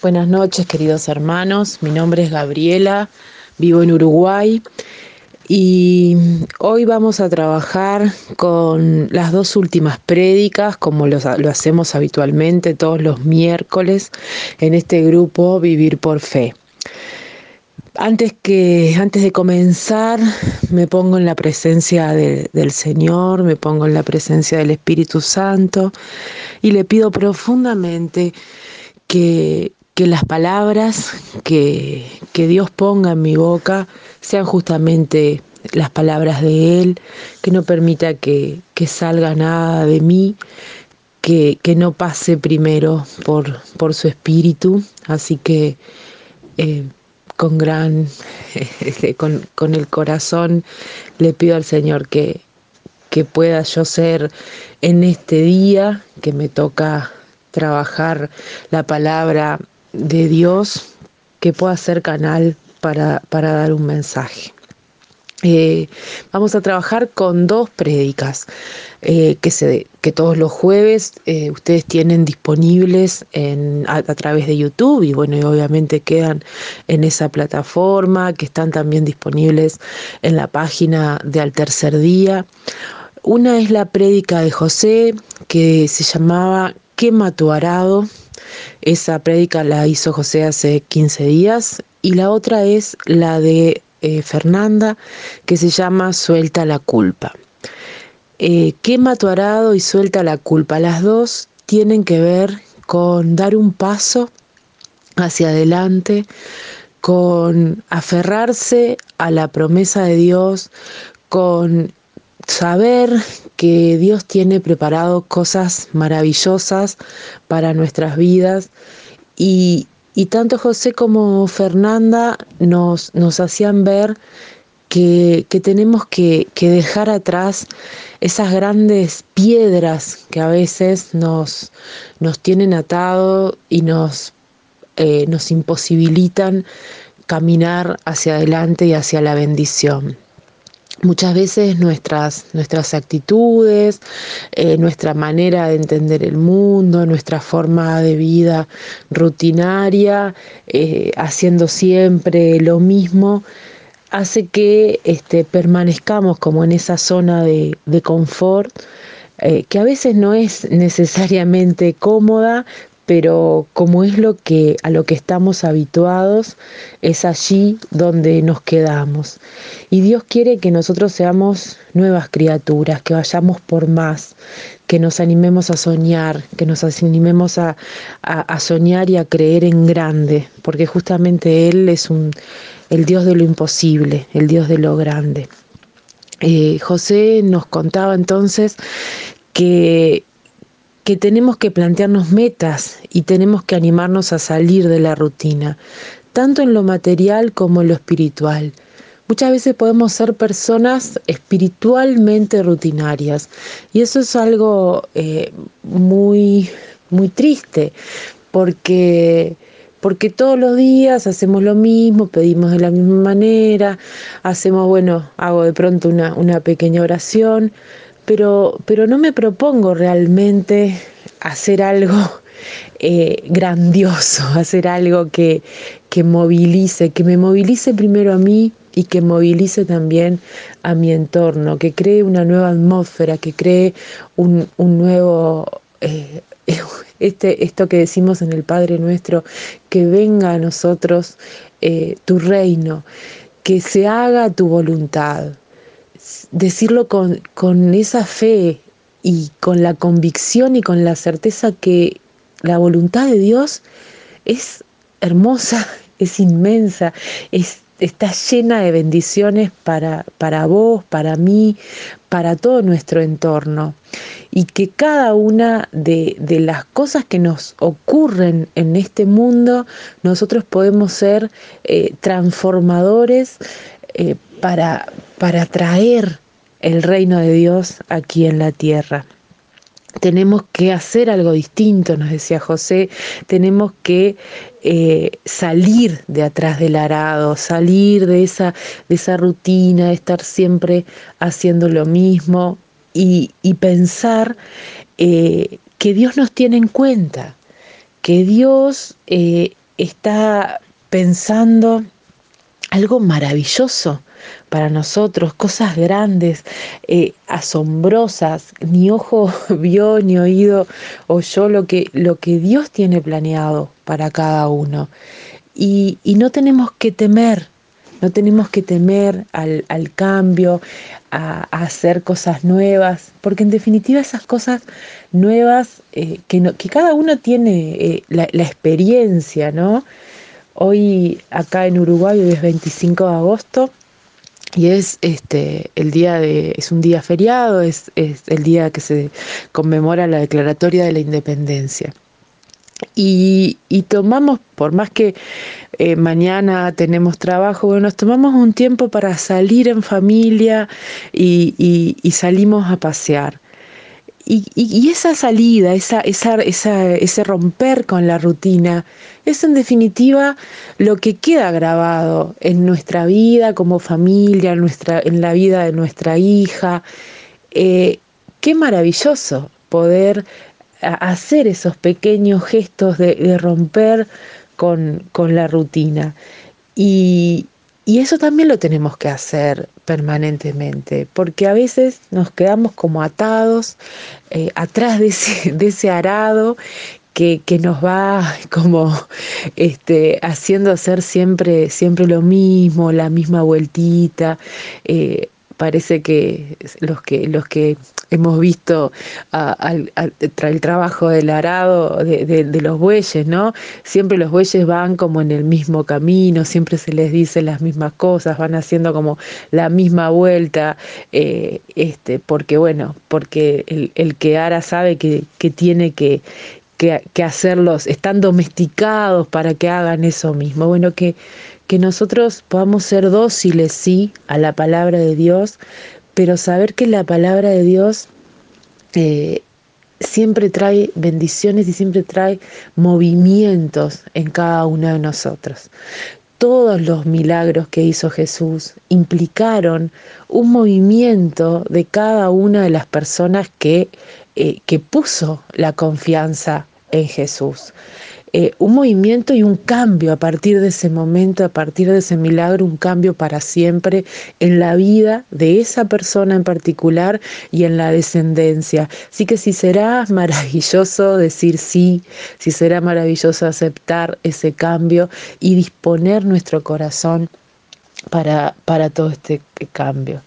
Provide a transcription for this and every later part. Buenas noches, queridos hermanos. Mi nombre es Gabriela, vivo en Uruguay y hoy vamos a trabajar con las dos últimas prédicas, como lo hacemos habitualmente todos los miércoles en este grupo Vivir por Fe. Antes de comenzar, me pongo en la presencia del Señor, me pongo en la presencia del Espíritu Santo y le pido profundamente que las palabras que Dios ponga en mi boca sean justamente las palabras de Él, que no permita que salga nada de mí, que no pase primero por su espíritu. Así que con el corazón le pido al Señor que pueda yo ser en este día que me toca trabajar la palabra de Dios, que pueda ser canal para dar un mensaje. Vamos a trabajar con dos prédicas que todos los jueves ustedes tienen disponibles a través de YouTube y bueno, y obviamente quedan en esa plataforma, que están también disponibles en la página de Al Tercer Día. Una es la prédica de José, que se llamaba Quema tu arado. Esa prédica la hizo José hace 15 días. Y la otra es la de Fernanda, que se llama Suelta la Culpa. Quema tu arado y suelta la culpa. Las dos tienen que ver con dar un paso hacia adelante, con aferrarse a la promesa de Dios, con saber que Dios tiene preparado cosas maravillosas para nuestras vidas y tanto José como Fernanda nos hacían ver que tenemos que dejar atrás esas grandes piedras que a veces nos tienen atado y nos imposibilitan caminar hacia adelante y hacia la bendición. Muchas veces nuestras actitudes, nuestra manera de entender el mundo, nuestra forma de vida rutinaria, haciendo siempre lo mismo, hace que permanezcamos como en esa zona de confort, que a veces no es necesariamente cómoda, pero como es a lo que estamos habituados, es allí donde nos quedamos. Y Dios quiere que nosotros seamos nuevas criaturas, que vayamos por más, que nos animemos a soñar, que nos animemos a soñar y a creer en grande, porque justamente Él es el Dios de lo imposible, el Dios de lo grande. José nos contaba entonces que tenemos que plantearnos metas y tenemos que animarnos a salir de la rutina, tanto en lo material como en lo espiritual. Muchas veces podemos ser personas espiritualmente rutinarias y eso es algo muy, muy triste, porque todos los días hacemos lo mismo, pedimos de la misma manera, hago de pronto una pequeña oración, pero no me propongo realmente hacer algo grandioso, hacer algo que me movilice primero a mí y que movilice también a mi entorno, que cree una nueva atmósfera, que cree un nuevo... esto que decimos en el Padre Nuestro, que venga a nosotros tu reino, que se haga tu voluntad. Decirlo con esa fe y con la convicción y con la certeza que la voluntad de Dios es hermosa, es inmensa, está llena de bendiciones para vos, para mí, para todo nuestro entorno. Y que cada una de las cosas que nos ocurren en este mundo, nosotros podemos ser transformadores para traer el reino de Dios aquí en la tierra. Tenemos que hacer algo distinto, nos decía José, tenemos que salir de atrás del arado, salir de esa rutina, de estar siempre haciendo lo mismo y pensar que Dios nos tiene en cuenta, que Dios está pensando algo maravilloso para nosotros, cosas grandes, asombrosas. Ni ojo vio, ni oído oyó lo que Dios tiene planeado para cada uno. Y no tenemos que temer. No tenemos que temer al cambio, a hacer cosas nuevas, porque en definitiva esas cosas nuevas que cada uno tiene la experiencia, ¿no? Hoy acá en Uruguay, hoy es 25 de agosto y es es un día feriado, es el día que se conmemora la Declaratoria de la Independencia. Y tomamos, por más que mañana tenemos trabajo, bueno, nos tomamos un tiempo para salir en familia y salimos a pasear. Y esa salida, ese romper con la rutina, es en definitiva lo que queda grabado en nuestra vida como familia, en la vida de nuestra hija. Qué maravilloso poder hacer esos pequeños gestos de romper con la rutina. Y eso también lo tenemos que hacer permanentemente, porque a veces nos quedamos como atados atrás de ese arado que nos va como haciendo hacer siempre lo mismo, la misma vueltita. Parece que los que hemos visto el trabajo del arado de los bueyes, ¿no? Siempre los bueyes van como en el mismo camino, siempre se les dice las mismas cosas, van haciendo como la misma vuelta, porque el que ara sabe que tiene que hacerlos, están domesticados para que hagan eso mismo. Bueno, que nosotros podamos ser dóciles, sí, a la palabra de Dios, pero saber que la palabra de Dios siempre trae bendiciones y siempre trae movimientos en cada uno de nosotros. Todos los milagros que hizo Jesús implicaron un movimiento de cada una de las personas que puso la confianza en Jesús. Un movimiento y un cambio a partir de ese momento, a partir de ese milagro, un cambio para siempre en la vida de esa persona en particular y en la descendencia. Así que si será maravilloso decir sí, si será maravilloso aceptar ese cambio y disponer nuestro corazón para todo este cambio.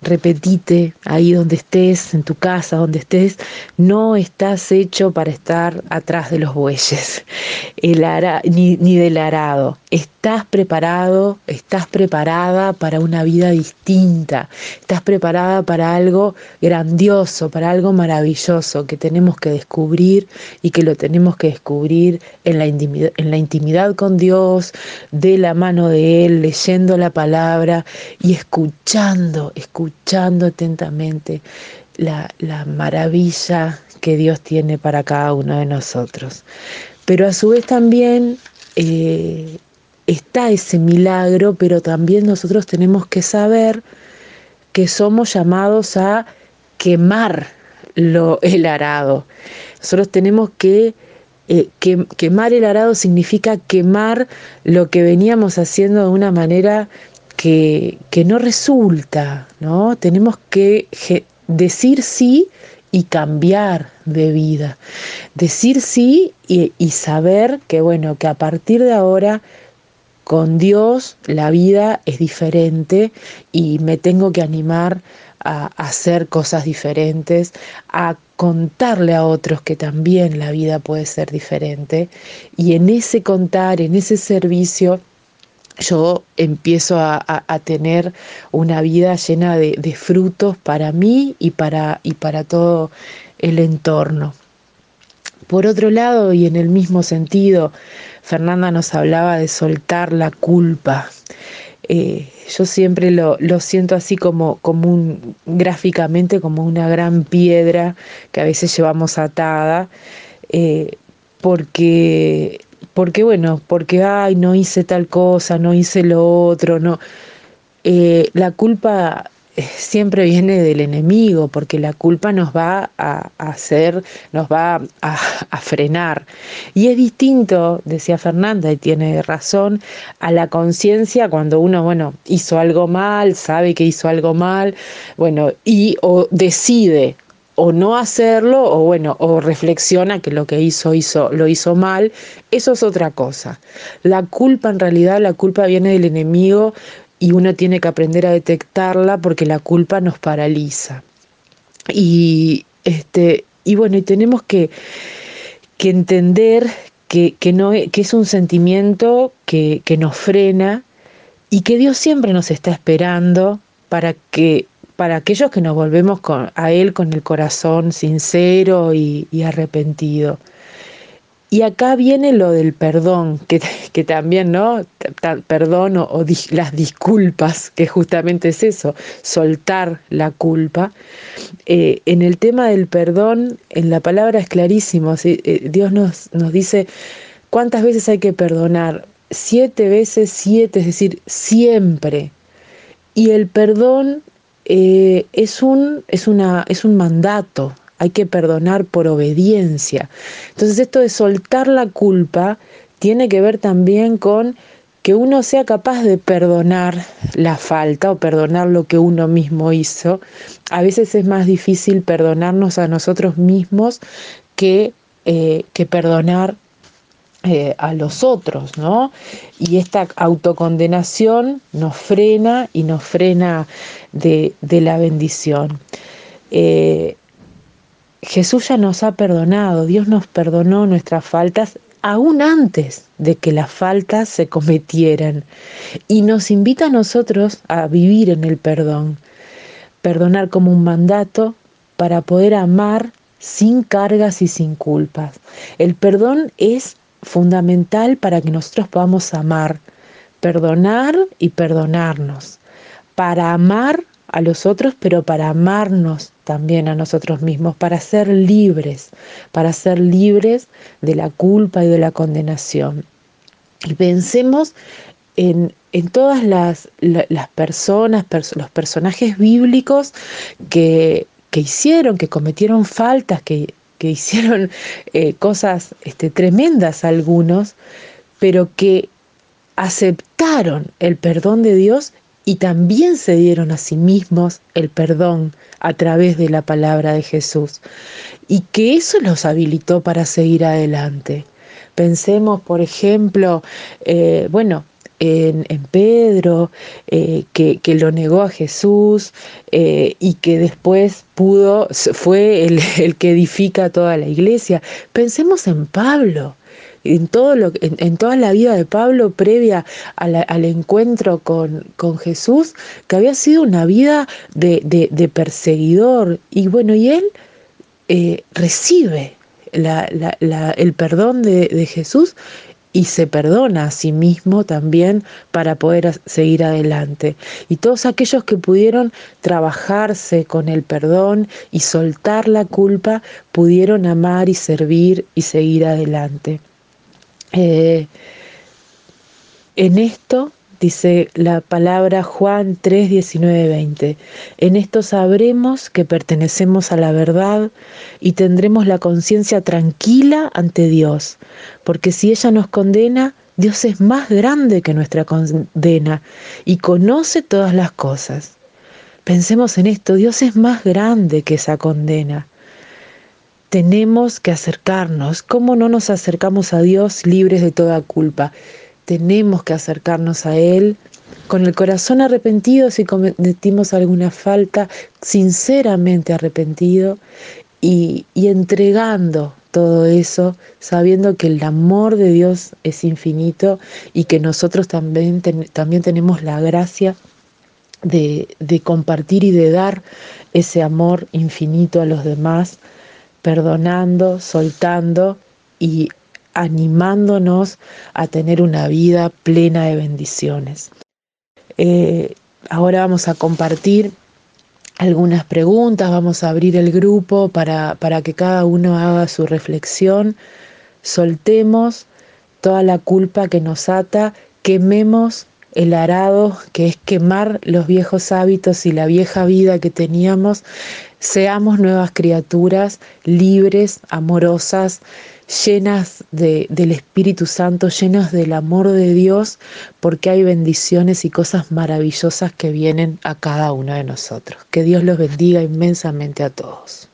Repetite ahí donde estés, en tu casa, donde estés, no estás hecho para estar atrás de los bueyes, ni del arado. Estás preparado, estás preparada para una vida distinta, estás preparada para algo grandioso, para algo maravilloso que tenemos que descubrir y que lo tenemos que descubrir en la intimidad con Dios, de la mano de Él, leyendo la palabra y escuchando atentamente la maravilla que Dios tiene para cada uno de nosotros. Pero a su vez también está ese milagro, pero también nosotros tenemos que saber que somos llamados a quemar el arado. Nosotros tenemos que quemar el arado, significa quemar lo que veníamos haciendo de una manera que no resulta, ¿no? Tenemos que decir sí y cambiar de vida. Decir sí y saber que a partir de ahora con Dios la vida es diferente y me tengo que animar a hacer cosas diferentes, a contarle a otros que también la vida puede ser diferente. Y en ese contar, en ese servicio, yo empiezo a tener una vida llena de frutos para mí y para todo el entorno. Por otro lado, y en el mismo sentido, Fernanda nos hablaba de soltar la culpa. Yo siempre lo siento así como gráficamente, como una gran piedra que a veces llevamos atada, porque ay, no hice tal cosa, no hice lo otro, no. La culpa siempre viene del enemigo, porque la culpa nos va a hacer, nos va a frenar. Y es distinto, decía Fernanda, y tiene razón, a la conciencia cuando uno, bueno, hizo algo mal, sabe que hizo algo mal, bueno, y o decide o no hacerlo, o bueno, o reflexiona que lo que hizo mal. Eso es otra cosa. La culpa, en realidad, la culpa viene del enemigo, y uno tiene que aprender a detectarla, porque la culpa nos paraliza. Y bueno, y tenemos que entender que es un sentimiento que nos frena, y que Dios siempre nos está esperando para aquellos que nos volvemos a Él con el corazón sincero y arrepentido. Y acá viene lo del perdón, que también, ¿no? Perdón o las disculpas, que justamente es eso, soltar la culpa. En el tema del perdón, en la palabra es clarísimo, ¿sí? Dios nos dice cuántas veces hay que perdonar. 7 veces 7, es decir, siempre. Y el perdón es un mandato. Hay que perdonar por obediencia. Entonces, esto de soltar la culpa tiene que ver también con que uno sea capaz de perdonar la falta o perdonar lo que uno mismo hizo. A veces es más difícil perdonarnos a nosotros mismos que perdonar a los otros, ¿no? Y esta autocondenación nos frena, y nos frena de la bendición. Jesús ya nos ha perdonado, Dios nos perdonó nuestras faltas aún antes de que las faltas se cometieran, y nos invita a nosotros a vivir en el perdón, perdonar como un mandato para poder amar sin cargas y sin culpas. El perdón es fundamental para que nosotros podamos amar, perdonar y perdonarnos, para amar a los otros, pero para amarnos también a nosotros mismos, para ser libres de la culpa y de la condenación. Y pensemos en todas las personas, los personajes bíblicos que cometieron faltas, que hicieron cosas tremendas algunos, pero que aceptaron el perdón de Dios. Y también se dieron a sí mismos el perdón a través de la palabra de Jesús. Y que eso los habilitó para seguir adelante. Pensemos, por ejemplo, en Pedro, que lo negó a Jesús, y que después fue el que edifica toda la iglesia. Pensemos en Pablo. En toda la vida de Pablo previa al encuentro con Jesús, que había sido una vida de perseguidor, y bueno, y él recibe el perdón de Jesús, y se perdona a sí mismo también para poder seguir adelante. Y todos aquellos que pudieron trabajarse con el perdón y soltar la culpa, pudieron amar y servir y seguir adelante. En esto, dice la palabra Juan 3, 19, 20, en esto sabremos que pertenecemos a la verdad y tendremos la conciencia tranquila ante Dios, porque si ella nos condena, Dios es más grande que nuestra condena y conoce todas las cosas. Pensemos en esto, Dios es más grande que esa condena. Tenemos que acercarnos. ¿Cómo no nos acercamos a Dios libres de toda culpa? Tenemos que acercarnos a Él con el corazón arrepentido si cometimos alguna falta, sinceramente arrepentido, y entregando todo eso, sabiendo que el amor de Dios es infinito y que nosotros también tenemos la gracia de compartir y de dar ese amor infinito a los demás, perdonando, soltando y animándonos a tener una vida plena de bendiciones. Ahora vamos a compartir algunas preguntas, vamos a abrir el grupo para que cada uno haga su reflexión. Soltemos toda la culpa que nos ata, quememos el arado, que es quemar los viejos hábitos y la vieja vida que teníamos, seamos nuevas criaturas, libres, amorosas, llenas del Espíritu Santo, llenas del amor de Dios, porque hay bendiciones y cosas maravillosas que vienen a cada uno de nosotros. Que Dios los bendiga inmensamente a todos.